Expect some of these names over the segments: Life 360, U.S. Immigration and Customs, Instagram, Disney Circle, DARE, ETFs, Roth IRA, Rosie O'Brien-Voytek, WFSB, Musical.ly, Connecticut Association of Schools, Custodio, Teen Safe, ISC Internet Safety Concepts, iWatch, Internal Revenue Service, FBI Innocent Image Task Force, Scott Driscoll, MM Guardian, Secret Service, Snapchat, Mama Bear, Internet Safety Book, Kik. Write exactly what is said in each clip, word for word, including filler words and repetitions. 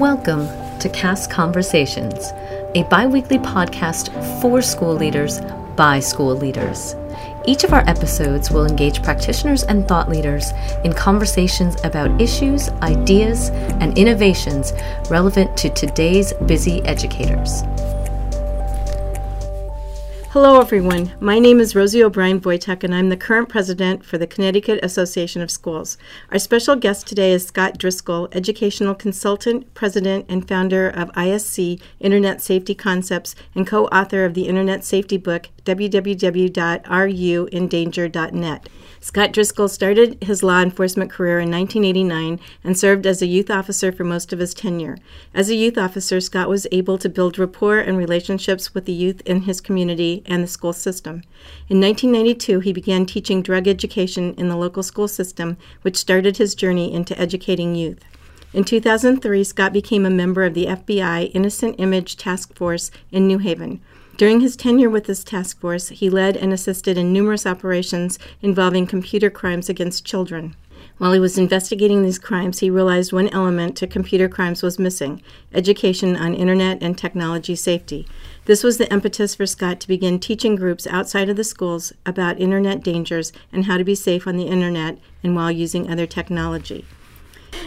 Welcome to C A S Conversations, a bi-weekly podcast for school leaders by school leaders. Each of our episodes will engage practitioners and thought leaders in conversations about issues, ideas, and innovations relevant to today's busy educators. Hello everyone, my name is Rosie O'Brien-Voytek and I'm the current president for the Connecticut Association of Schools. Our special guest today is Scott Driscoll, educational consultant, president, and founder of I S C Internet Safety Concepts and co-author of the Internet Safety Book, w w w dot r u in danger dot net. Scott Driscoll started his law enforcement career in nineteen eighty-nine and served as a youth officer for most of his tenure. As a youth officer, Scott was able to build rapport and relationships with the youth in his community and the school system. In nineteen ninety-two, he began teaching drug education in the local school system, which started his journey into educating youth. In two thousand three, Scott became a member of the F B I Innocent Image Task Force in New Haven. During his tenure with this task force, he led and assisted in numerous operations involving computer crimes against children. While he was investigating these crimes, he realized one element to computer crimes was missing: education on internet and technology safety. This was the impetus for Scott to begin teaching groups outside of the schools about internet dangers and how to be safe on the internet and while using other technology.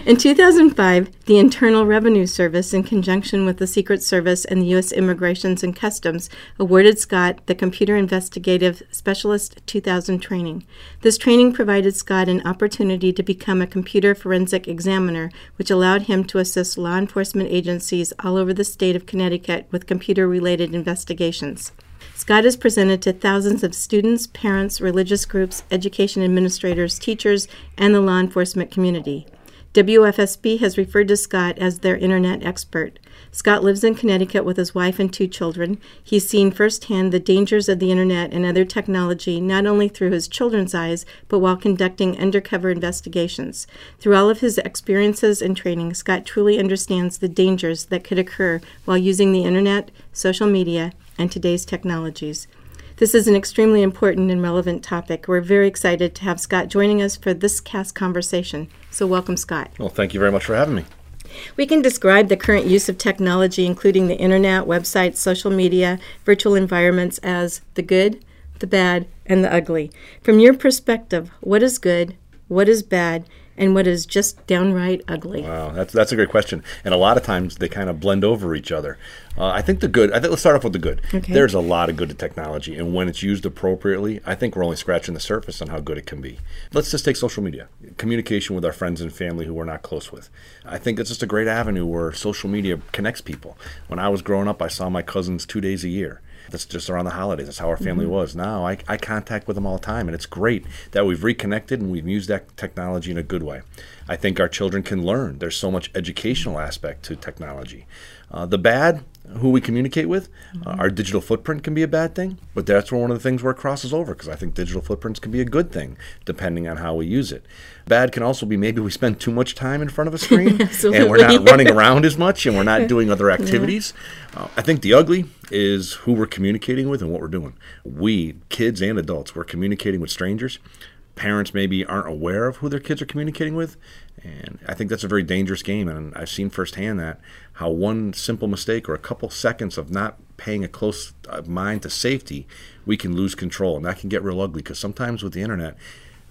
In two thousand five, the Internal Revenue Service, in conjunction with the Secret Service and the U S Immigration and Customs, awarded Scott the Computer Investigative Specialist two thousand training. This training provided Scott an opportunity to become a computer forensic examiner, which allowed him to assist law enforcement agencies all over the state of Connecticut with computer-related investigations. Scott is presented to thousands of students, parents, religious groups, education administrators, teachers, and the law enforcement community. W F S B has referred to Scott as their internet expert. Scott lives in Connecticut with his wife and two children. He's seen firsthand the dangers of the internet and other technology, not only through his children's eyes, but while conducting undercover investigations. Through all of his experiences and training, Scott truly understands the dangers that could occur while using the internet, social media, and today's technologies. This is an extremely important and relevant topic. We're very excited to have Scott joining us for this C A S conversation. So welcome, Scott. Well, thank you very much for having me. We can describe the current use of technology, including the internet, websites, social media, virtual environments, as the good, the bad, and the ugly. From your perspective, what is good, what is bad, and what is just downright ugly? Wow, that's that's a great question. And a lot of times they kind of blend over each other. Uh, I think the good, I think let's start off with the good. Okay. There's a lot of good to technology, and when it's used appropriately, I think we're only scratching the surface on how good it can be. Let's just take social media, communication with our friends and family who we're not close with. I think it's just a great avenue where social media connects people. When I was growing up, I saw my cousins two days a year. That's just around the holidays. That's how our family mm-hmm. was. Now I, I contact with them all the time, and it's great that we've reconnected and we've used that technology in a good way. I think our children can learn. There's so much educational aspect to technology. Uh, the bad, who we communicate with, mm-hmm. uh, our digital footprint can be a bad thing, but that's one of the things where it crosses over, because I think digital footprints can be a good thing depending on how we use it. Bad can also be maybe we spend too much time in front of a screen and we're not running around as much and we're not doing other activities. Yeah. Uh, I think the ugly is who we're communicating with and what we're doing. We, kids and adults, we're communicating with strangers. Parents maybe aren't aware of who their kids are communicating with, and I think that's a very dangerous game, and I've seen firsthand that how one simple mistake or a couple seconds of not paying a close mind to safety, we can lose control, and that can get real ugly, because sometimes with the internet,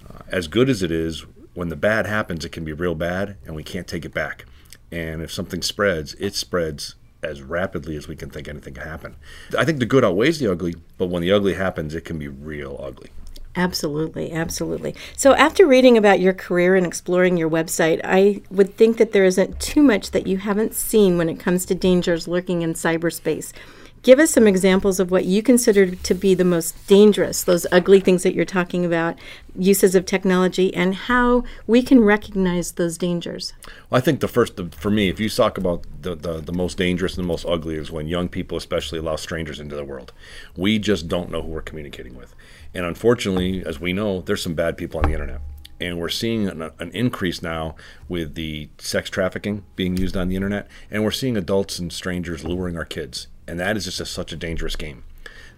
uh, as good as it is, when the bad happens, it can be real bad, and we can't take it back. And if something spreads, it spreads as rapidly as we can think anything can happen. I think the good outweighs the ugly, but when the ugly happens, it can be real ugly. Absolutely, absolutely. So after reading about your career and exploring your website, I would think that there isn't too much that you haven't seen when it comes to dangers lurking in cyberspace. Give us some examples of what you consider to be the most dangerous, those ugly things that you're talking about, uses of technology, and how we can recognize those dangers. Well, I think the first, the, for me, if you talk about the, the, the most dangerous and the most ugly is when young people especially allow strangers into their world. We just don't know who we're communicating with. And unfortunately, as we know, there's some bad people on the internet. And we're seeing an, an increase now with the sex trafficking being used on the internet, and we're seeing adults and strangers luring our kids. And that is just a, such a dangerous game.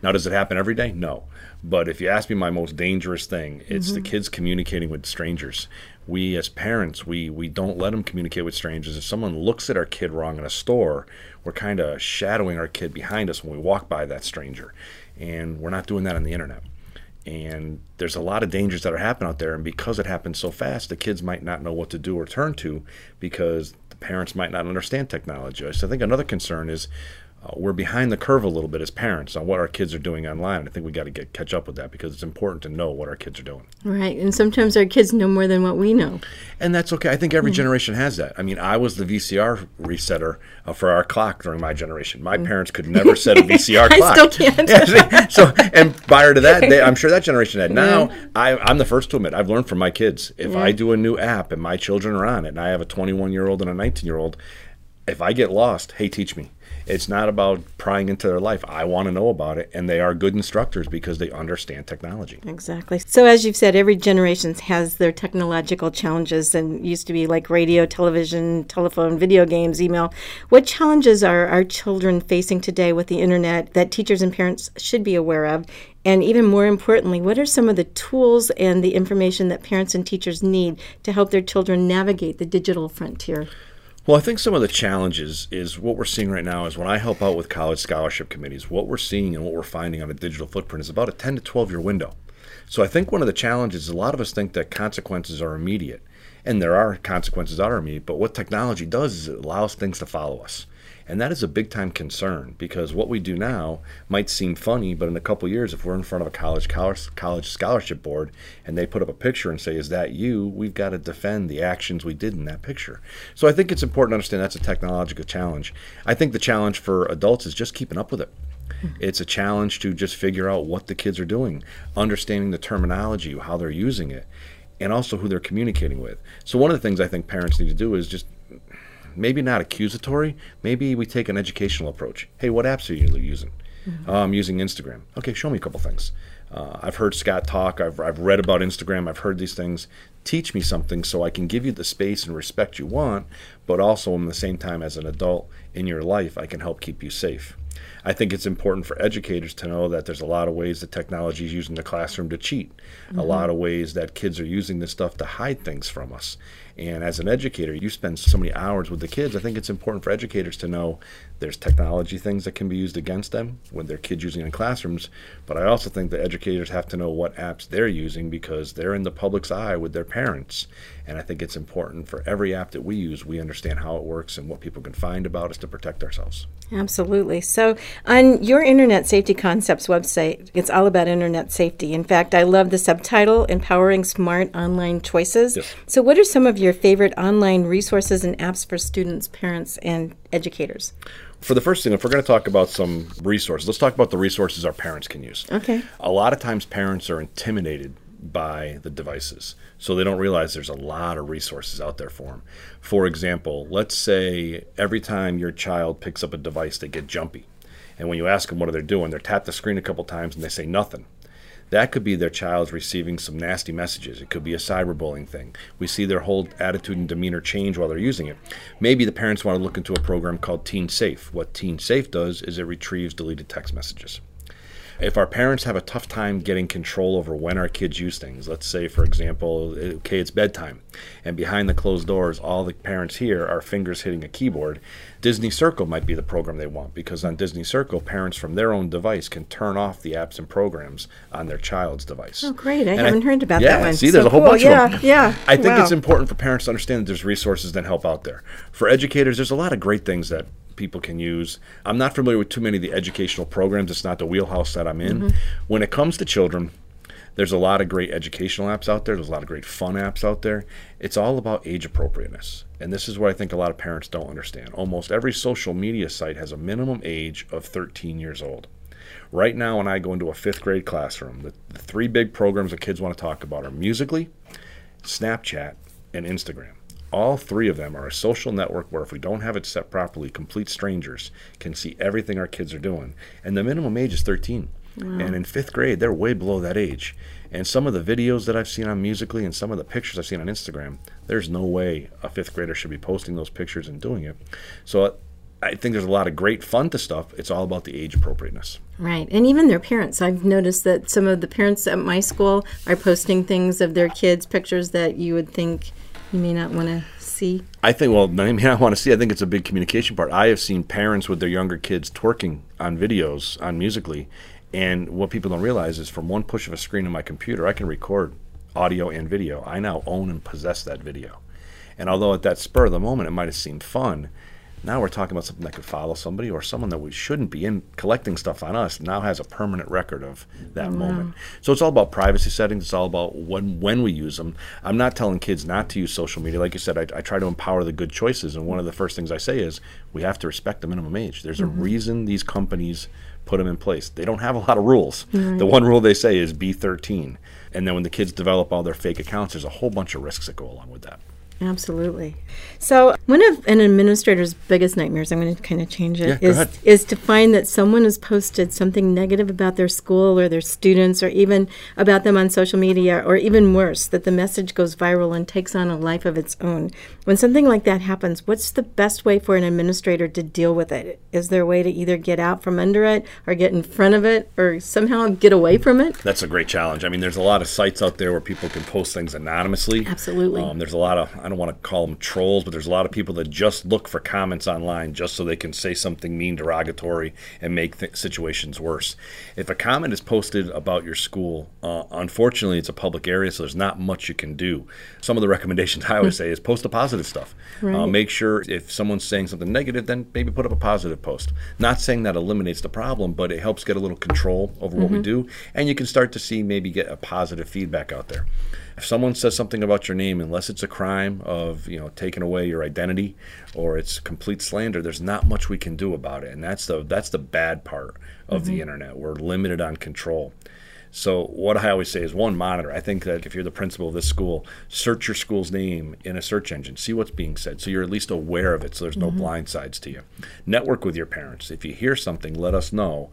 Now, does it happen every day? No. But if you ask me my most dangerous thing, it's mm-hmm. the kids communicating with strangers. we as parents, we we don't let them communicate with strangers. If someone looks at our kid wrong in a store, we're kind of shadowing our kid behind us when we walk by that stranger. And we're not doing that on the internet. And there's a lot of dangers that are happening out there. And because it happens so fast, the kids might not know what to do or turn to because the parents might not understand technology. So I think another concern is uh, we're behind the curve a little bit as parents on what our kids are doing online. And I think we got to get catch up with that because it's important to know what our kids are doing. Right. And sometimes our kids know more than what we know. And that's okay. I think every mm-hmm. generation has that. I mean, I was the V C R resetter uh, for our clock during my generation. My mm-hmm. parents could never set a V C R I clock. I still can't. Yeah, so, and prior to that, they, I'm sure that generation had. Now, yeah. I, I'm the first to admit, I've learned from my kids. If yeah. I do a new app and my children are on it, and I have a twenty-one-year-old and a nineteen-year-old, if I get lost, hey, teach me. It's not about prying into their life. I want to know about it, and they are good instructors because they understand technology. Exactly. So as you've said, every generation has their technological challenges, and used to be like radio, television, telephone, video games, email. What challenges are our children facing today with the internet that teachers and parents should be aware of? And even more importantly, what are some of the tools and the information that parents and teachers need to help their children navigate the digital frontier? Well, I think some of the challenges is what we're seeing right now is when I help out with college scholarship committees, what we're seeing and what we're finding on a digital footprint is about a ten to twelve year window. So I think one of the challenges is a lot of us think that consequences are immediate, and there are consequences that are immediate, but what technology does is it allows things to follow us. And that is a big time concern because what we do now might seem funny, but in a couple of years, if we're in front of a college, college college scholarship board and they put up a picture and say, is that you? We've got to defend the actions we did in that picture. So I think it's important to understand that's a technological challenge. I think the challenge for adults is just keeping up with it. It's a challenge to just figure out what the kids are doing, understanding the terminology, how they're using it, and also who they're communicating with. So one of the things I think parents need to do is just maybe not accusatory, maybe we take an educational approach. Hey, what apps are you using? Mm-hmm. Oh, I'm using Instagram. Okay, show me a couple things. Uh, I've heard Scott talk, I've, I've read about Instagram, I've heard these things. Teach me something so I can give you the space and respect you want, but also in the same time as an adult in your life, I can help keep you safe. I think it's important for educators to know that there's a lot of ways that technology is used in the classroom to cheat, mm-hmm. a lot of ways that kids are using this stuff to hide things from us. And as an educator, you spend so many hours with the kids. I think it's important for educators to know there's technology things that can be used against them when their kids using it in classrooms. But I also think that educators have to know what apps they're using because they're in the public's eye with their parents. And I think it's important for every app that we use, we understand how it works and what people can find about us to protect ourselves. Absolutely. So on your Internet Safety Concepts website, it's all about internet safety. In fact, I love the subtitle, Empowering Smart Online Choices. Yes. So what are some of your favorite online resources and apps for students, parents, and educators? For the first thing, if we're going to talk about some resources, let's talk about the resources our parents can use. Okay. A lot of times parents are intimidated by the devices, so they don't realize there's a lot of resources out there for them. For example, let's say every time your child picks up a device, they get jumpy. And when you ask them what they're doing, they tap the screen a couple times and they say nothing. That could be their child's receiving some nasty messages. It could be a cyberbullying thing. We see their whole attitude and demeanor change while they're using it. Maybe the parents want to look into a program called Teen Safe. What Teen Safe does is it retrieves deleted text messages. If our parents have a tough time getting control over when our kids use things, let's say, for example, okay, it's bedtime, and behind the closed doors, all the parents hear are fingers hitting a keyboard, Disney Circle might be the program they want, because on Disney Circle, parents from their own device can turn off the apps and programs on their child's device. Oh, great. I and haven't I, heard about yeah, that one. Yeah, see, there's so a whole cool. bunch yeah, of them. Yeah, yeah. I think wow. it's important for parents to understand that there's resources that help out there. For educators, there's a lot of great things that people can use. I'm not familiar with too many of the educational programs. It's not the wheelhouse that I'm in. Mm-hmm. When it comes to children, there's a lot of great educational apps out there. There's a lot of great fun apps out there. It's all about age appropriateness. And this is what I think a lot of parents don't understand. Almost every social media site has a minimum age of thirteen years old. Right now, when I go into a fifth grade classroom, the, the three big programs that kids want to talk about are Musical.ly, Snapchat, and Instagram. All three of them are a social network where if we don't have it set properly, complete strangers can see everything our kids are doing. And the minimum age is thirteen. Wow. And in fifth grade, they're way below that age. And some of the videos that I've seen on Musical.ly and some of the pictures I've seen on Instagram, there's no way a fifth grader should be posting those pictures and doing it. So I think there's a lot of great fun to stuff. It's all about the age appropriateness. Right. And even their parents. I've noticed that some of the parents at my school are posting things of their kids, pictures that you would think you may not want to see. I think, well, I mean, I want to see. I think it's a big communication part. I have seen parents with their younger kids twerking on videos on Musical.ly. And what people don't realize is from one push of a screen on my computer, I can record audio and video. I now own and possess that video. And although at that spur of the moment it might have seemed fun, now we're talking about something that could follow somebody, or someone that we shouldn't be in collecting stuff on us now has a permanent record of that wow. moment. So it's all about privacy settings. It's all about when when we use them. I'm not telling kids not to use social media. Like you said, I, I try to empower the good choices. And one of the first things I say is we have to respect the minimum age. There's mm-hmm. a reason these companies put them in place. They don't have a lot of rules. Right. The one rule they say is be thirteen. And then when the kids develop all their fake accounts, there's a whole bunch of risks that go along with that. Absolutely. So one of an administrator's biggest nightmares, I'm going to kind of change it, yeah, is, is to find that someone has posted something negative about their school or their students, or even about them on social media, or even worse, that the message goes viral and takes on a life of its own. When something like that happens, what's the best way for an administrator to deal with it? Is there a way to either get out from under it, or get in front of it, or somehow get away from it? That's a great challenge. I mean, there's a lot of sites out there where people can post things anonymously. Absolutely. Um, there's a lot of... I don't want to call them trolls, but there's a lot of people that just look for comments online just so they can say something mean, derogatory, and make th- situations worse. If a comment is posted about your school, uh, unfortunately, it's a public area, so there's not much you can do. Some of the recommendations I always say is post the positive stuff. Right. Uh, make sure if someone's saying something negative, then maybe put up a positive post. Not saying that eliminates the problem, but it helps get a little control over what mm-hmm. we do, and you can start to see maybe get a positive feedback out there. If someone says something about your name, unless it's a crime of, you know, taking away your identity, or it's complete slander, there's not much we can do about it. And that's the that's the bad part of mm-hmm. the internet. We're limited on control. So what I always say is, one, monitor. I think that if you're the principal of this school, search your school's name in a search engine. See what's being said, so you're at least aware of it, so there's mm-hmm. no blind sides to you. Network with your parents. If you hear something, let us know.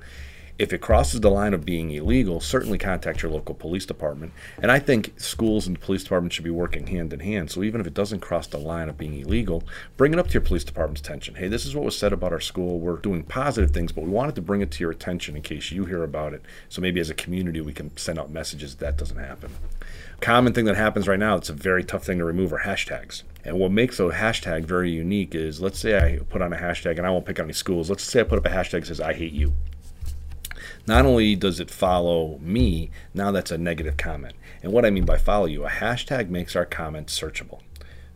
If it crosses the line of being illegal, certainly contact your local police department. And I think schools and police departments should be working hand in hand. So even if it doesn't cross the line of being illegal, bring it up to your police department's attention. Hey, this is what was said about our school. We're doing positive things, but we wanted to bring it to your attention in case you hear about it. So maybe as a community, we can send out messages that, that doesn't happen. Common thing that happens right now, it's a very tough thing to remove, are hashtags. And what makes a hashtag very unique is, let's say I put on a hashtag, and I won't pick on any schools. Let's say I put up a hashtag that says, I hate you. Not only does it follow me, now that's a negative comment. And what I mean by follow you, a hashtag makes our comments searchable.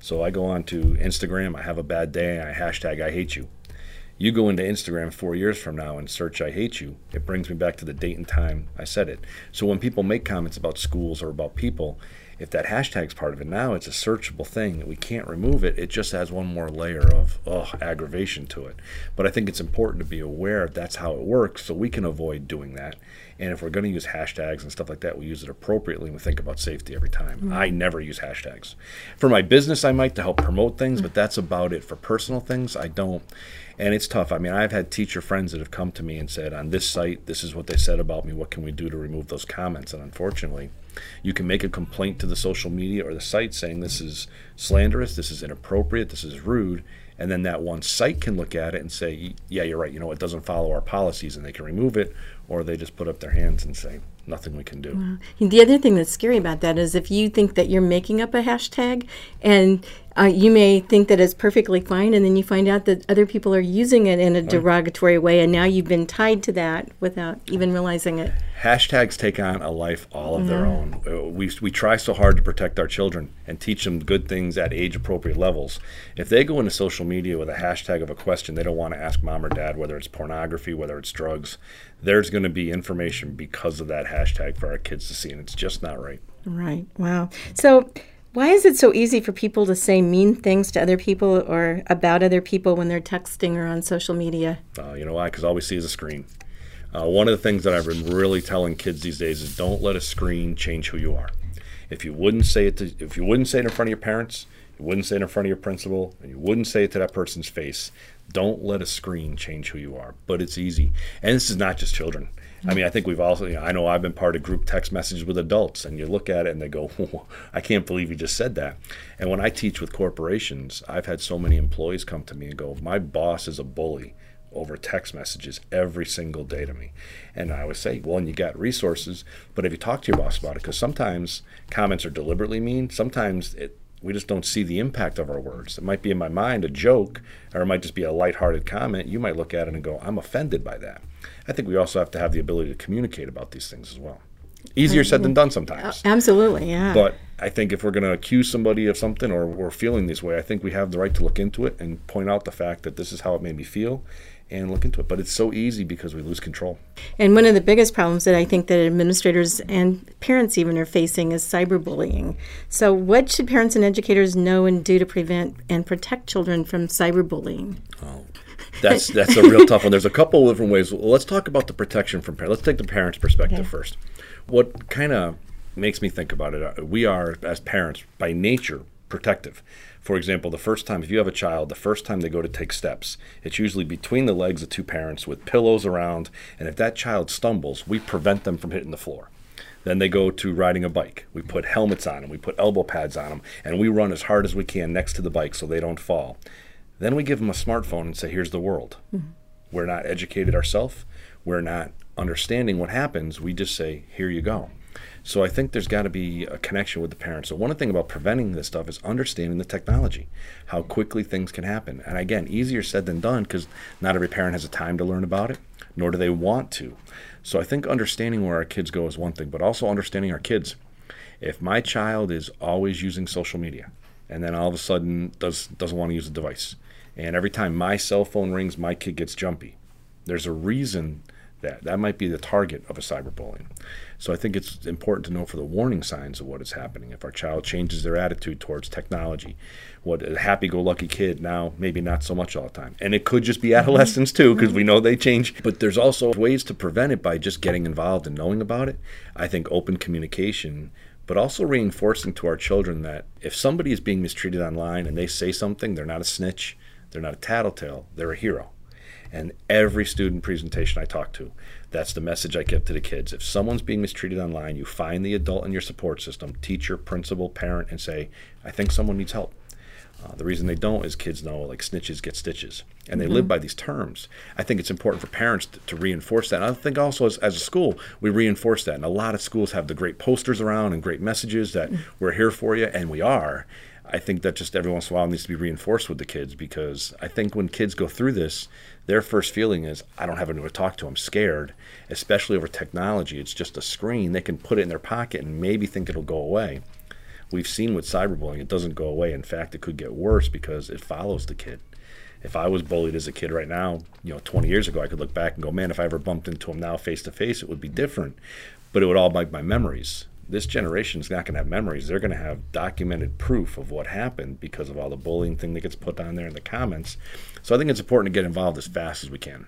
So I go on to Instagram, I have a bad day, and I hashtag I hate you. You go into Instagram four years from now and search I hate you, it brings me back to the date and time I said it. So when people make comments about schools or about people, if that hashtag's part of it now, it's a searchable thing that we can't remove it. It just has one more layer of oh, aggravation to it. But I think it's important to be aware that's how it works, so we can avoid doing that. And if we're going to use hashtags and stuff like that, we use it appropriately, and we think about safety every time. Mm-hmm. I never use hashtags. For my business, I might to help promote things, but that's about it. For personal things, I don't. And it's tough. I mean, I've had teacher friends that have come to me and said, on this site, this is what they said about me. What can we do to remove those comments? And unfortunately, you can make a complaint to the social media or the site saying this is slanderous, this is inappropriate, this is rude. And then that one site can look at it and say, yeah, you're right, you know, it doesn't follow our policies, and they can remove it, or they just put up their hands and say, nothing we can do. Wow. The other thing that's scary about that is if you think that you're making up a hashtag, and uh, you may think that it's perfectly fine, and then you find out that other people are using it in a derogatory way, and now you've been tied to that without even realizing it. Hashtags take on a life all of mm-hmm. their own. We we try so hard to protect our children and teach them good things at age-appropriate levels. If they go into social media with a hashtag of a question they don't want to ask mom or dad, whether it's pornography, whether it's drugs, there's going to be information because of that hashtag for our kids to see, and it's just not right. Right. Wow. So why is it so easy for people to say mean things to other people or about other people when they're texting or on social media? Uh, you know why? Because all we see is a screen. Uh, one of the things that I've been really telling kids these days is don't let a screen change who you are. If you wouldn't say it to, if you wouldn't say it in front of your parents, you wouldn't say it in front of your principal, and you wouldn't say it to that person's face, don't let a screen change who you are. But it's easy. And this is not just children. I mean, I think we've also, you know, I know I've been part of group text messages with adults, and you look at it and they go, oh, I can't believe you just said that. And when I teach with corporations, I've had so many employees come to me and go, my boss is a bully over text messages every single day to me. And I always say, well, and you got resources, but if you talk to your boss about it, because sometimes comments are deliberately mean, sometimes it, we just don't see the impact of our words. It might be in my mind a joke, or it might just be a lighthearted comment. You might look at it and go, I'm offended by that. I think we also have to have the ability to communicate about these things as well. Easier said than done sometimes. Absolutely, yeah. But I think if we're going to accuse somebody of something, or we're feeling this way, I think we have the right to look into it and point out the fact that this is how it made me feel and look into it. But it's so easy because we lose control. And one of the biggest problems that I think that administrators and parents even are facing is cyberbullying. So what should parents and educators know and do to prevent and protect children from cyberbullying? Oh. That's that's a real tough one. There's a couple of different ways. Well, let's talk about the protection from parents. Let's take the parents' perspective okay. first. What kind of makes me think about it, we are, as parents, by nature, protective. For example, the first time, if you have a child, the first time they go to take steps, it's usually between the legs of two parents with pillows around, and if that child stumbles, we prevent them from hitting the floor. Then they go to riding a bike. We put helmets on them, we put elbow pads on them, and we run as hard as we can next to the bike so they don't fall. Then we give them a smartphone and say, here's the world. Mm-hmm. We're not educated ourselves. We're not understanding what happens. We just say, here you go. So I think there's got to be a connection with the parents. So one thing about preventing this stuff is understanding the technology, how quickly things can happen. And again, easier said than done, because not every parent has the time to learn about it, nor do they want to. So I think understanding where our kids go is one thing, but also understanding our kids. If my child is always using social media and then all of a sudden does, doesn't want to use the device, and every time my cell phone rings, my kid gets jumpy. There's a reason that that might be the target of a cyberbullying. So I think it's important to know for the warning signs of what is happening. If our child changes their attitude towards technology, what a happy-go-lucky kid now, maybe not so much all the time. And it could just be adolescents too, because we know they change. But there's also ways to prevent it by just getting involved and knowing about it. I think open communication, but also reinforcing to our children that if somebody is being mistreated online and they say something, they're not a snitch, they're not a tattletale, they're a hero. And every student presentation I talk to, that's the message I give to the kids. If someone's being mistreated online, you find the adult in your support system, teacher, principal, parent, and say, I think someone needs help. Uh, the reason they don't is kids know, like, snitches get stitches. And they mm-hmm. live by these terms. I think it's important for parents to, to reinforce that. And I think also as, as a school, we reinforce that. And a lot of schools have the great posters around and great messages that mm-hmm. we're here for you, and we are. I think that just every once in a while needs to be reinforced with the kids, because I think when kids go through this, their first feeling is, I don't have anyone to talk to, I'm scared, especially over technology. It's just a screen. They can put it in their pocket and maybe think it'll go away. We've seen with cyberbullying, it doesn't go away. In fact, it could get worse because it follows the kid. If I was bullied as a kid right now, you know, twenty years ago, I could look back and go, man, if I ever bumped into him now face to face, it would be different, but it would all be my memories. This generation is not going to have memories. They're going to have documented proof of what happened because of all the bullying thing that gets put on there in the comments. So I think it's important to get involved as fast as we can.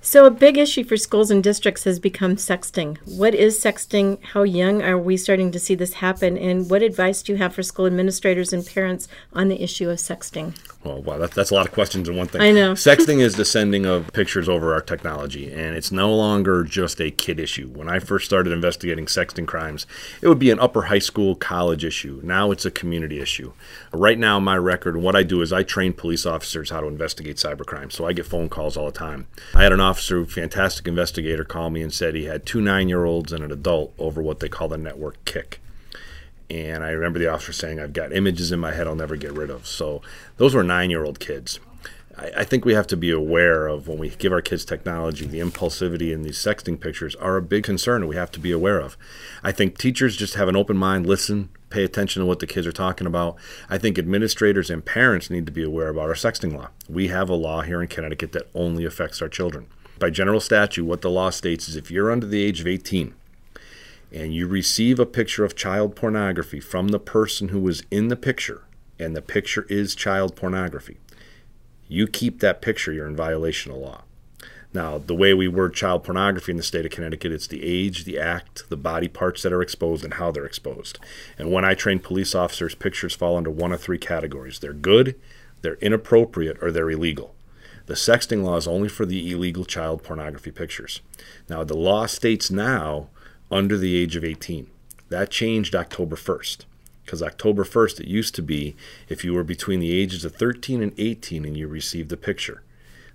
So a big issue for schools and districts has become sexting. What is sexting? How young are we starting to see this happen? And what advice do you have for school administrators and parents on the issue of sexting? Well, wow, that's, that's a lot of questions in one thing. I know. Sexting is the sending of pictures over our technology, and it's no longer just a kid issue. When I first started investigating sexting crimes, it would be an upper high school, college issue. Now it's a community issue. Right now, my record, what I do is I train police officers how to investigate cybercrime, so I get phone calls all the time. I had an officer, fantastic investigator, called me and said he had two nine-year-olds and an adult over what they call the network Kik. And I remember the officer saying, I've got images in my head I'll never get rid of. So those were nine-year-old kids. I, I think we have to be aware of when we give our kids technology, the impulsivity in these sexting pictures are a big concern that we have to be aware of. I think teachers just have an open mind, listen, pay attention to what the kids are talking about. I think administrators and parents need to be aware about our sexting law. We have a law here in Connecticut that only affects our children. By general statute, what the law states is if you're under the age of eighteen, and you receive a picture of child pornography from the person who was in the picture, and the picture is child pornography, you keep that picture, you're in violation of law. Now, the way we word child pornography in the state of Connecticut, it's the age, the act, the body parts that are exposed, and how they're exposed. And when I train police officers, pictures fall into one of three categories. They're good, they're inappropriate, or they're illegal. The sexting law is only for the illegal child pornography pictures. Now, the law states now under the age of eighteen. That changed October first, because October first, it used to be if you were between the ages of thirteen and eighteen and you received a picture.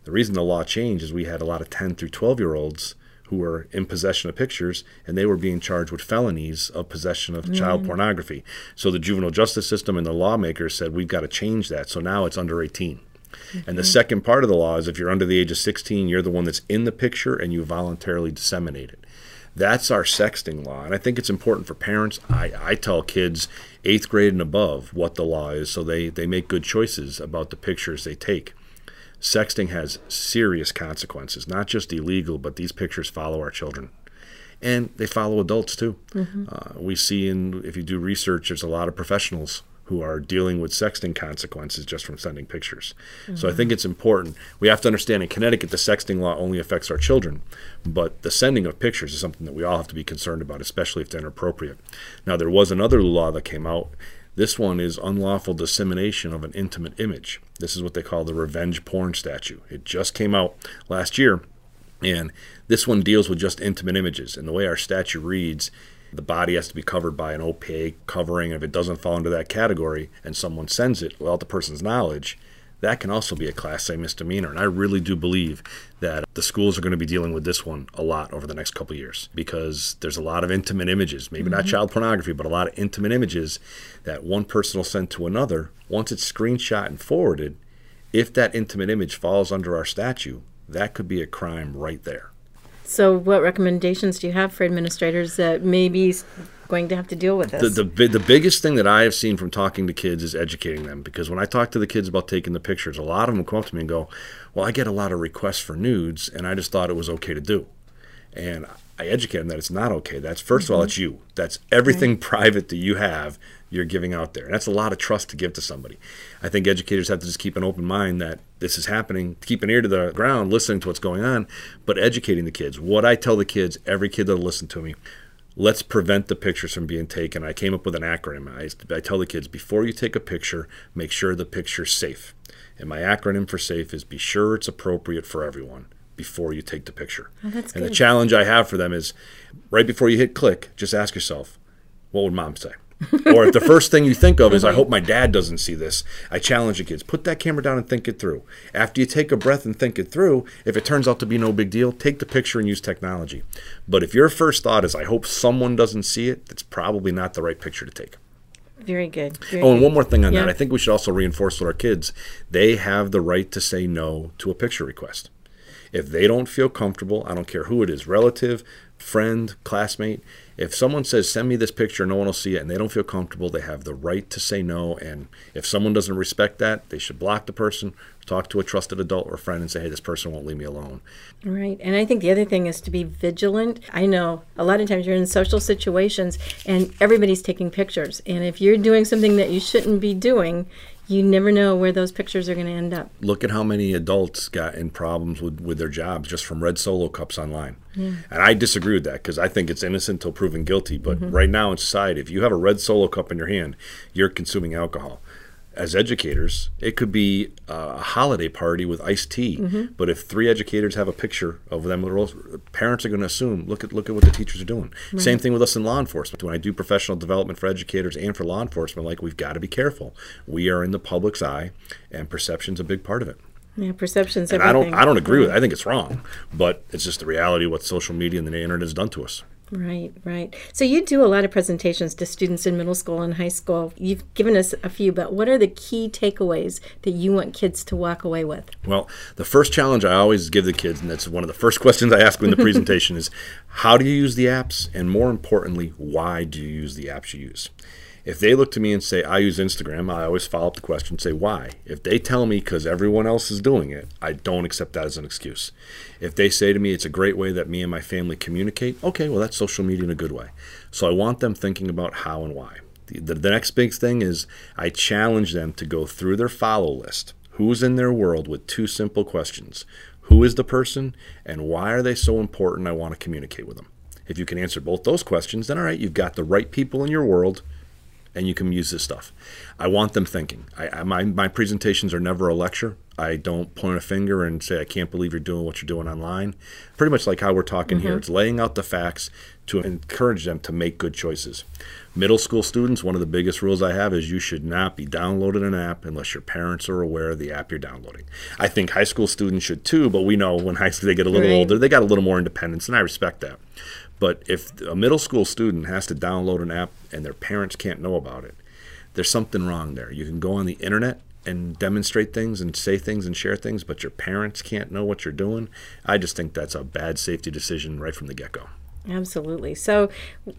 The reason the law changed is we had a lot of ten through twelve year olds who were in possession of pictures, and they were being charged with felonies of possession of mm. child pornography. So the juvenile justice system and the lawmakers said, we've got to change that. So now it's under eighteen. Mm-hmm. And the second part of the law is if you're under the age of sixteen, you're the one that's in the picture and you voluntarily disseminate it. That's our sexting law. And I think it's important for parents. I, I tell kids eighth grade and above what the law is so they, they make good choices about the pictures they take. Sexting has serious consequences, not just illegal, but these pictures follow our children. And they follow adults, too. Mm-hmm. Uh, we see, in, if you do research, there's a lot of professionals who are dealing with sexting consequences just from sending pictures. Mm-hmm. So I think it's important. We have to understand in Connecticut, the sexting law only affects our children, but the sending of pictures is something that we all have to be concerned about, especially if they're inappropriate. Now, there was another law that came out. This one is unlawful dissemination of an intimate image. This is what they call the revenge porn statute. It just came out last year, and this one deals with just intimate images. And the way our statute reads, the body has to be covered by an opaque covering. If it doesn't fall into that category and someone sends it without the person's knowledge, that can also be a Class A misdemeanor. And I really do believe that the schools are going to be dealing with this one a lot over the next couple of years, because there's a lot of intimate images, maybe mm-hmm. not child pornography, but a lot of intimate images that one person will send to another. Once it's screenshot and forwarded, if that intimate image falls under our statute, that could be a crime right there. So what recommendations do you have for administrators that may be going to have to deal with this? The, the, the biggest thing that I have seen from talking to kids is educating them. Because when I talk to the kids about taking the pictures, a lot of them come up to me and go, well, I get a lot of requests for nudes, and I just thought it was okay to do. And I educate them that it's not okay. That's, first mm-hmm. of all, it's you. That's everything right. private that you have, you're giving out there. And that's a lot of trust to give to somebody. I think educators have to just keep an open mind that this is happening, keep an ear to the ground, listening to what's going on, but educating the kids. What I tell the kids, every kid that'll listen to me, let's prevent the pictures from being taken. I came up with an acronym. I, I tell the kids, before you take a picture, make sure the picture's safe. And my acronym for safe is be sure it's appropriate for everyone before you take the picture. Oh, that's good. And the challenge I have for them is right before you hit click, just ask yourself, what would mom say? Or if the first thing you think of is, I hope my dad doesn't see this, I challenge the kids, put that camera down and think it through. After you take a breath and think it through, if it turns out to be no big deal, take the picture and use technology. But if your first thought is, I hope someone doesn't see it, that's probably not the right picture to take. Very good. Very oh, and one more thing on yeah. that. I think we should also reinforce with our kids, they have the right to say no to a picture request. If they don't feel comfortable, I don't care who it is, relative, friend, classmate, if someone says, send me this picture, no one will see it, and they don't feel comfortable, they have the right to say no. And if someone doesn't respect that, they should block the person, talk to a trusted adult or friend and say, hey, this person won't leave me alone. Right. And I think the other thing is to be vigilant. I know a lot of times you're in social situations and everybody's taking pictures. And if you're doing something that you shouldn't be doing, you never know where those pictures are going to end up. Look at how many adults got in problems with, with their jobs just from red Solo cups online. Yeah. And I disagree with that because I think it's innocent until proven guilty. But mm-hmm. right now in society, if you have a red Solo cup in your hand, you're consuming alcohol. As educators, it could be a holiday party with iced tea. Mm-hmm. But if three educators have a picture of them, parents are going to assume, look at look at what the teachers are doing. Right. Same thing with us in law enforcement. When I do professional development for educators and for law enforcement, like, we've got to be careful. We are in the public's eye, and perception's a big part of it. Yeah, perception's and everything. I don't, I don't agree with it. I think it's wrong. But it's just the reality of what social media and the internet has done to us. Right, right. So you do a lot of presentations to students in middle school and high school. You've given us a few, but what are the key takeaways that you want kids to walk away with? Well, the first challenge I always give the kids, and that's one of the first questions I ask in the presentation, is how do you use the apps? And more importantly, why do you use the apps you use? If they look to me and say, I use Instagram, I always follow up the question and say, why? If they tell me because everyone else is doing it, I don't accept that as an excuse. If they say to me, it's a great way that me and my family communicate, okay, well, that's social media in a good way. So I want them thinking about how and why. The, the, the next big thing is I challenge them to go through their follow list, who's in their world, with two simple questions. Who is the person and why are they so important? I want to communicate with them. If you can answer both those questions, then all right, you've got the right people in your world, and you can use this stuff. I want them thinking. I, I, my, my presentations are never a lecture. I don't point a finger and say, I can't believe you're doing what you're doing online. Pretty much like how we're talking mm-hmm. here. It's laying out the facts to encourage them to make good choices. Middle school students, one of the biggest rules I have is you should not be downloading an app unless your parents are aware of the app you're downloading. I think high school students should too, but we know when high school they get a little right. older, they got a little more independence, and I respect that. But if a middle school student has to download an app and their parents can't know about it, there's something wrong there. You can go on the internet and demonstrate things and say things and share things, but your parents can't know what you're doing. I just think that's a bad safety decision right from the get-go. Absolutely. So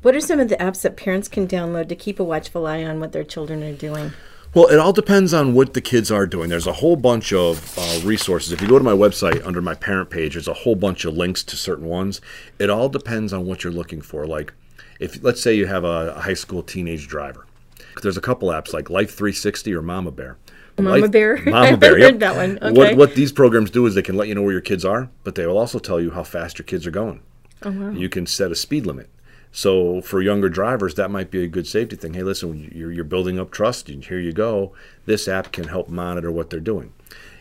what are some of the apps that parents can download to keep a watchful eye on what their children are doing? Well, it all depends on what the kids are doing. There's a whole bunch of uh, resources. If you go to my website under my parent page, there's a whole bunch of links to certain ones. It all depends on what you're looking for. Like, if let's say you have a high school teenage driver. There's a couple apps like Life three sixty or Mama Bear. Mama Life, Bear. Mama Bear. I yep. heard that one. Okay. What, what these programs do is they can let you know where your kids are, but they will also tell you how fast your kids are going. Oh, wow. You can set a speed limit. So for younger drivers, that might be a good safety thing. Hey, listen, you're, you're building up trust, and here you go. This app can help monitor what they're doing.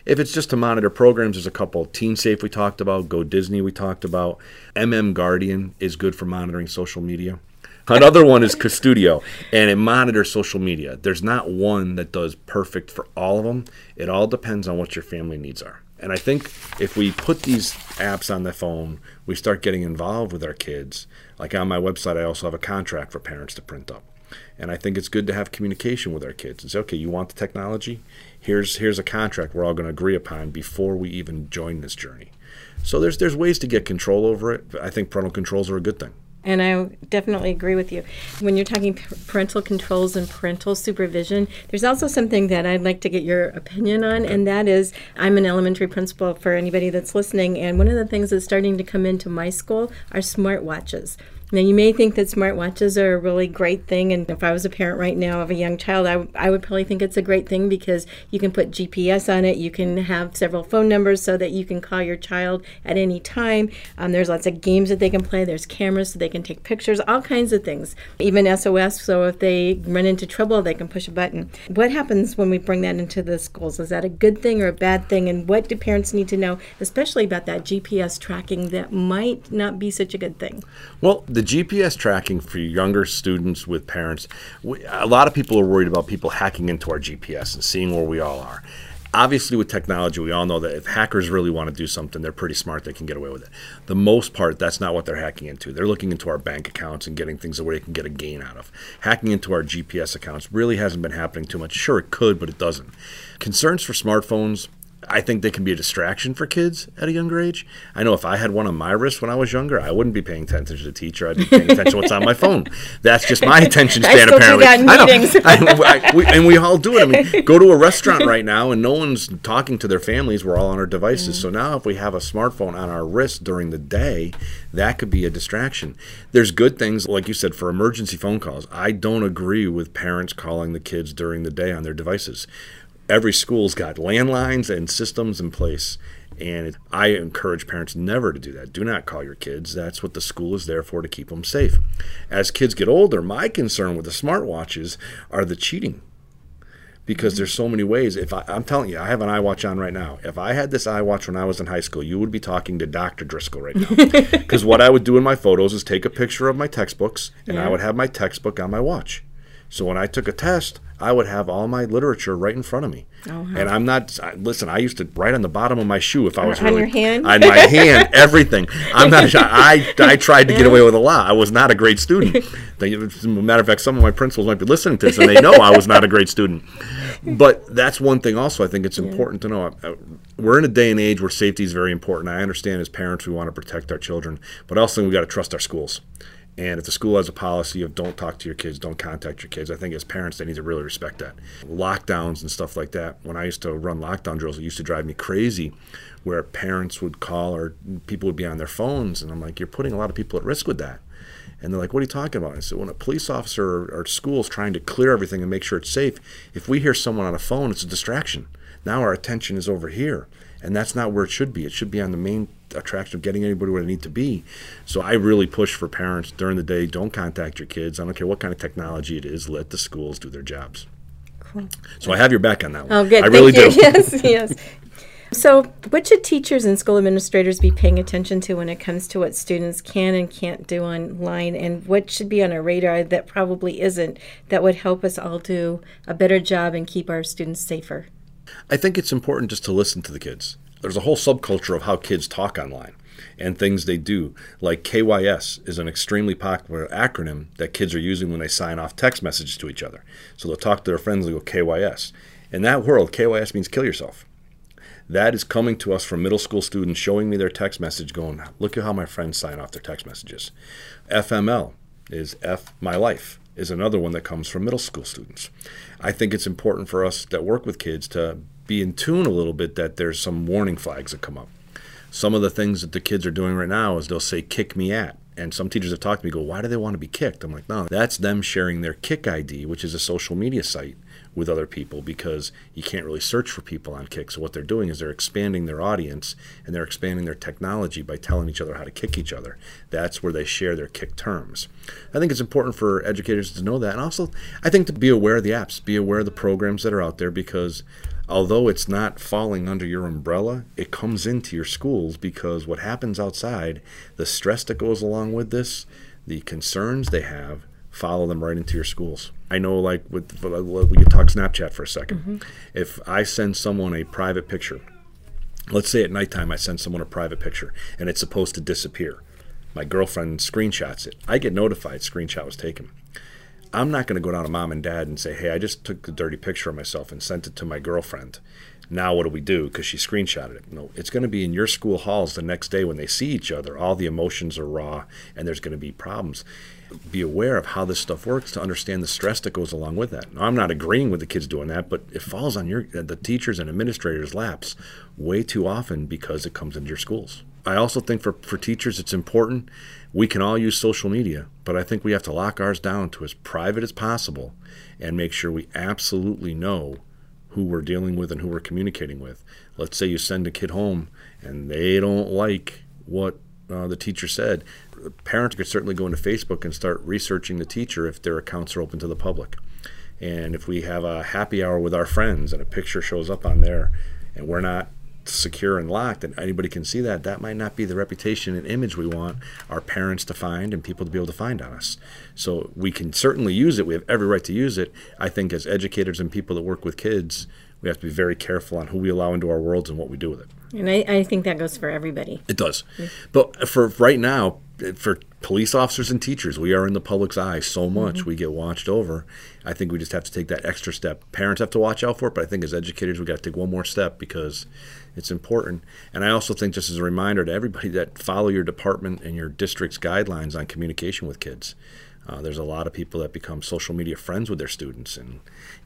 If it's just to monitor programs, there's a couple. Teen Safe we talked about, Go Disney we talked about. M M Guardian is good for monitoring social media. Another one is Custodio, and it monitors social media. There's not one that does perfect for all of them. It all depends on what your family needs are. And I think if we put these apps on the phone, we start getting involved with our kids. Like on my website, I also have a contract for parents to print up. And I think it's good to have communication with our kids and say, okay, you want the technology? Here's here's a contract we're all going to agree upon before we even join this journey. So there's there's ways to get control over it. I think parental controls are a good thing. And I definitely agree with you. When you're talking parental controls and parental supervision, there's also something that I'd like to get your opinion on, and that is, I'm an elementary principal for anybody that's listening, and one of the things that's starting to come into my school are smartwatches. Now, you may think that smartwatches are a really great thing, and if I was a parent right now of a young child, I, w- I would probably think it's a great thing because you can put G P S on it, you can have several phone numbers so that you can call your child at any time. Um, there's lots of games that they can play, there's cameras so they can take pictures, all kinds of things. Even S O S, so if they run into trouble, they can push a button. What happens when we bring that into the schools? Is that a good thing or a bad thing? And what do parents need to know, especially about that G P S tracking that might not be such a good thing? Well, the G P S tracking for younger students with parents, we, a lot of people are worried about people hacking into our G P S and seeing where we all are. Obviously, with technology, we all know that if hackers really want to do something, they're pretty smart. They can get away with it. The most part, that's not what they're hacking into. They're looking into our bank accounts and getting things where they can get a gain out of. Hacking into our G P S accounts really hasn't been happening too much. Sure, it could, but it doesn't. Concerns for smartphones, I think they can be a distraction for kids at a younger age. I know if I had one on my wrist when I was younger, I wouldn't be paying attention to the teacher. I'd be paying attention to what's on my phone. That's just my attention span, apparently. I still do that in meetings. I know. I, I, we, and we all do it. I mean, go to a restaurant right now, and no one's talking to their families. We're all on our devices. Mm. So now if we have a smartphone on our wrist during the day, that could be a distraction. There's good things, like you said, for emergency phone calls. I don't agree with parents calling the kids during the day on their devices. Every school's got landlines and systems in place, and I encourage parents never to do that. Do not call your kids. That's what the school is there for, to keep them safe. As kids get older, my concern with the smartwatches are the cheating, because there's so many ways. If I, I'm telling you, I have an iWatch on right now. If I had this iWatch when I was in high school, you would be talking to Doctor Driscoll right now. Because what I would do in my photos is take a picture of my textbooks, and yeah. I would have my textbook on my watch. So when I took a test, I would have all my literature right in front of me. Oh, wow. And I'm not, listen, I used to write on the bottom of my shoe if I was on really. On your hand? On my hand, everything. I'm not, I, I tried to yeah. get away with a lot. I was not a great student. As a matter of fact, some of my principals might be listening to this, and they know I was not a great student. But that's one thing also I think it's yeah. important to know. We're in a day and age where safety is very important. I understand as parents we want to protect our children, but also we've got to trust our schools. And if the school has a policy of don't talk to your kids, don't contact your kids, I think as parents they need to really respect that. Lockdowns and stuff like that, when I used to run lockdown drills, it used to drive me crazy where parents would call or people would be on their phones. And I'm like, you're putting a lot of people at risk with that. And they're like, what are you talking about? And I said, when a police officer or, or school's trying to clear everything and make sure it's safe, if we hear someone on a phone, it's a distraction. Now our attention is over here. And that's not where it should be. It should be on the main attraction of getting anybody where they need to be. So I really push for parents during the day, don't contact your kids. I don't care what kind of technology it is. Let the schools do their jobs. Cool. So I have your back on that one. Oh, good. I really do. Yes, yes. So what should teachers and school administrators be paying attention to when it comes to what students can and can't do online, and what should be on our radar that probably isn't, that would help us all do a better job and keep our students safer? I think it's important just to listen to the kids. There's a whole subculture of how kids talk online and things they do, like K Y S is an extremely popular acronym that kids are using when they sign off text messages to each other. So they'll talk to their friends and go K Y S. In that world, K Y S means kill yourself. That is coming to us from middle school students showing me their text message going, look at how my friends sign off their text messages. F M L is F my life, is another one that comes from middle school students. I think it's important for us that work with kids to be in tune a little bit that there's some warning flags that come up. Some of the things that the kids are doing right now is they'll say, kick me at. And some teachers have talked to me, go, why do they want to be kicked? I'm like, no, that's them sharing their Kik I D, which is a social media site, with other people, because you can't really search for people on Kik. So what they're doing is they're expanding their audience and they're expanding their technology by telling each other how to kick each other. That's where they share their Kik terms. I think it's important for educators to know that. And also, I think to be aware of the apps, be aware of the programs that are out there, because although it's not falling under your umbrella, it comes into your schools, because what happens outside, the stress that goes along with this, the concerns they have, follow them right into your schools. I know, like, with, we could talk Snapchat for a second. Mm-hmm. If I send someone a private picture, let's say at nighttime I send someone a private picture and it's supposed to disappear. My girlfriend screenshots it. I get notified screenshot was taken. I'm not going to go down to mom and dad and say, hey, I just took a dirty picture of myself and sent it to my girlfriend. Now what do we do? Because she screenshotted it. No, it's going to be in your school halls the next day when they see each other. All the emotions are raw and there's going to be problems. Be aware of how this stuff works to understand the stress that goes along with that. Now, I'm not agreeing with the kids doing that, but it falls on your the teachers and administrators' laps way too often because it comes into your schools. I also think for, for teachers it's important. We can all use social media, but I think we have to lock ours down to as private as possible and make sure we absolutely know who we're dealing with and who we're communicating with. Let's say you send a kid home and they don't like what uh, the teacher said. Parents could certainly go into Facebook and start researching the teacher if their accounts are open to the public. And if we have a happy hour with our friends and a picture shows up on there and we're not secure and locked and anybody can see that, that might not be the reputation and image we want our parents to find and people to be able to find on us. So we can certainly use it. We have every right to use it. I think as educators and people that work with kids, we have to be very careful on who we allow into our worlds and what we do with it. And I, I think that goes for everybody. It does. Yeah. But for right now, for police officers and teachers, we are in the public's eye so much. Mm-hmm. We get watched over. I think we just have to take that extra step. Parents have to watch out for it, but I think as educators we got to take one more step because it's important. And I also think, just as a reminder to everybody, that follow your department and your district's guidelines on communication with kids. Uh, there's a lot of people that become social media friends with their students, and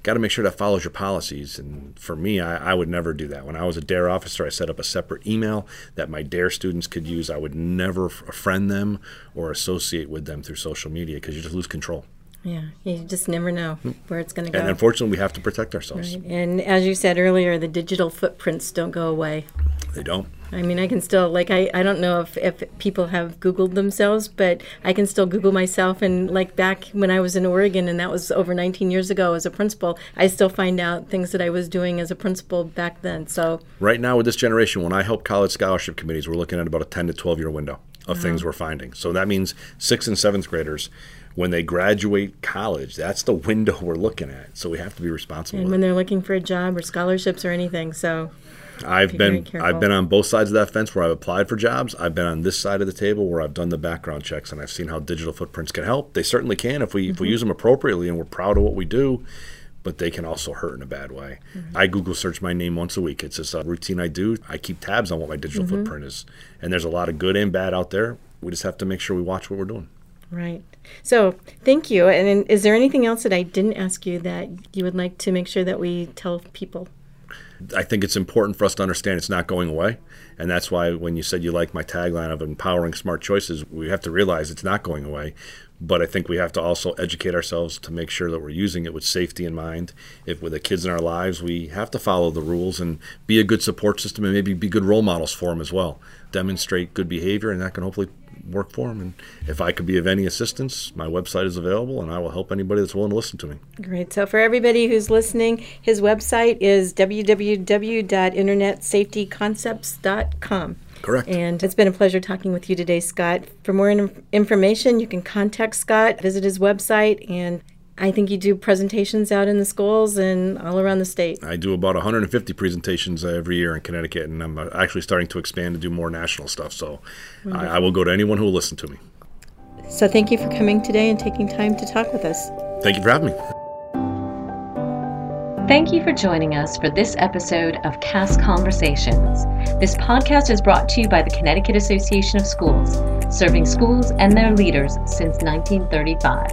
got to make sure that follows your policies. And for me, I, I would never do that. When I was a DARE officer, I set up a separate email that my DARE students could use. I would never friend them or associate with them through social media because you just lose control. Yeah, you just never know where it's going to go. And unfortunately, we have to protect ourselves. Right. And as you said earlier, the digital footprints don't go away. They don't. I mean, I can still, like, I, I don't know if, if people have Googled themselves, but I can still Google myself. And, like, back when I was in Oregon, and that was over nineteen years ago as a principal, I still find out things that I was doing as a principal back then. So right now with this generation, when I help college scholarship committees, we're looking at about a ten to twelve year window of wow. things we're finding. So that means sixth and seventh graders, when they graduate college, that's the window we're looking at. So we have to be responsible. And when they're looking for a job or scholarships or anything, so... I've been I've been on both sides of that fence where I've applied for jobs. I've been on this side of the table where I've done the background checks, and I've seen how digital footprints can help. They certainly can if we mm-hmm. if we use them appropriately and we're proud of what we do, but they can also hurt in a bad way. Mm-hmm. I Google search my name once a week. It's just a routine I do. I keep tabs on what my digital mm-hmm. footprint is, and there's a lot of good and bad out there. We just have to make sure we watch what we're doing. Right. So thank you. And is there anything else that I didn't ask you that you would like to make sure that we tell people? I think it's important for us to understand it's not going away. And that's why when you said you like my tagline of empowering smart choices, we have to realize it's not going away. But I think we have to also educate ourselves to make sure that we're using it with safety in mind. If with the kids in our lives, we have to follow the rules and be a good support system and maybe be good role models for them as well. Demonstrate good behavior, and that can hopefully work for them. And if I could be of any assistance, my website is available, and I will help anybody that's willing to listen to me. Great. So for everybody who's listening, his website is w w w dot internet safety concepts dot com. Correct. And it's been a pleasure talking with you today, Scott. For more in- information, you can contact Scott, visit his website, and I think you do presentations out in the schools and all around the state. I do about one hundred fifty presentations every year in Connecticut, and I'm actually starting to expand to do more national stuff. So I, I will go to anyone who will listen to me. So thank you for coming today and taking time to talk with us. Thank you for having me. Thank you for joining us for this episode of C A S Conversations. This podcast is brought to you by the Connecticut Association of Schools, serving schools and their leaders since nineteen thirty-five.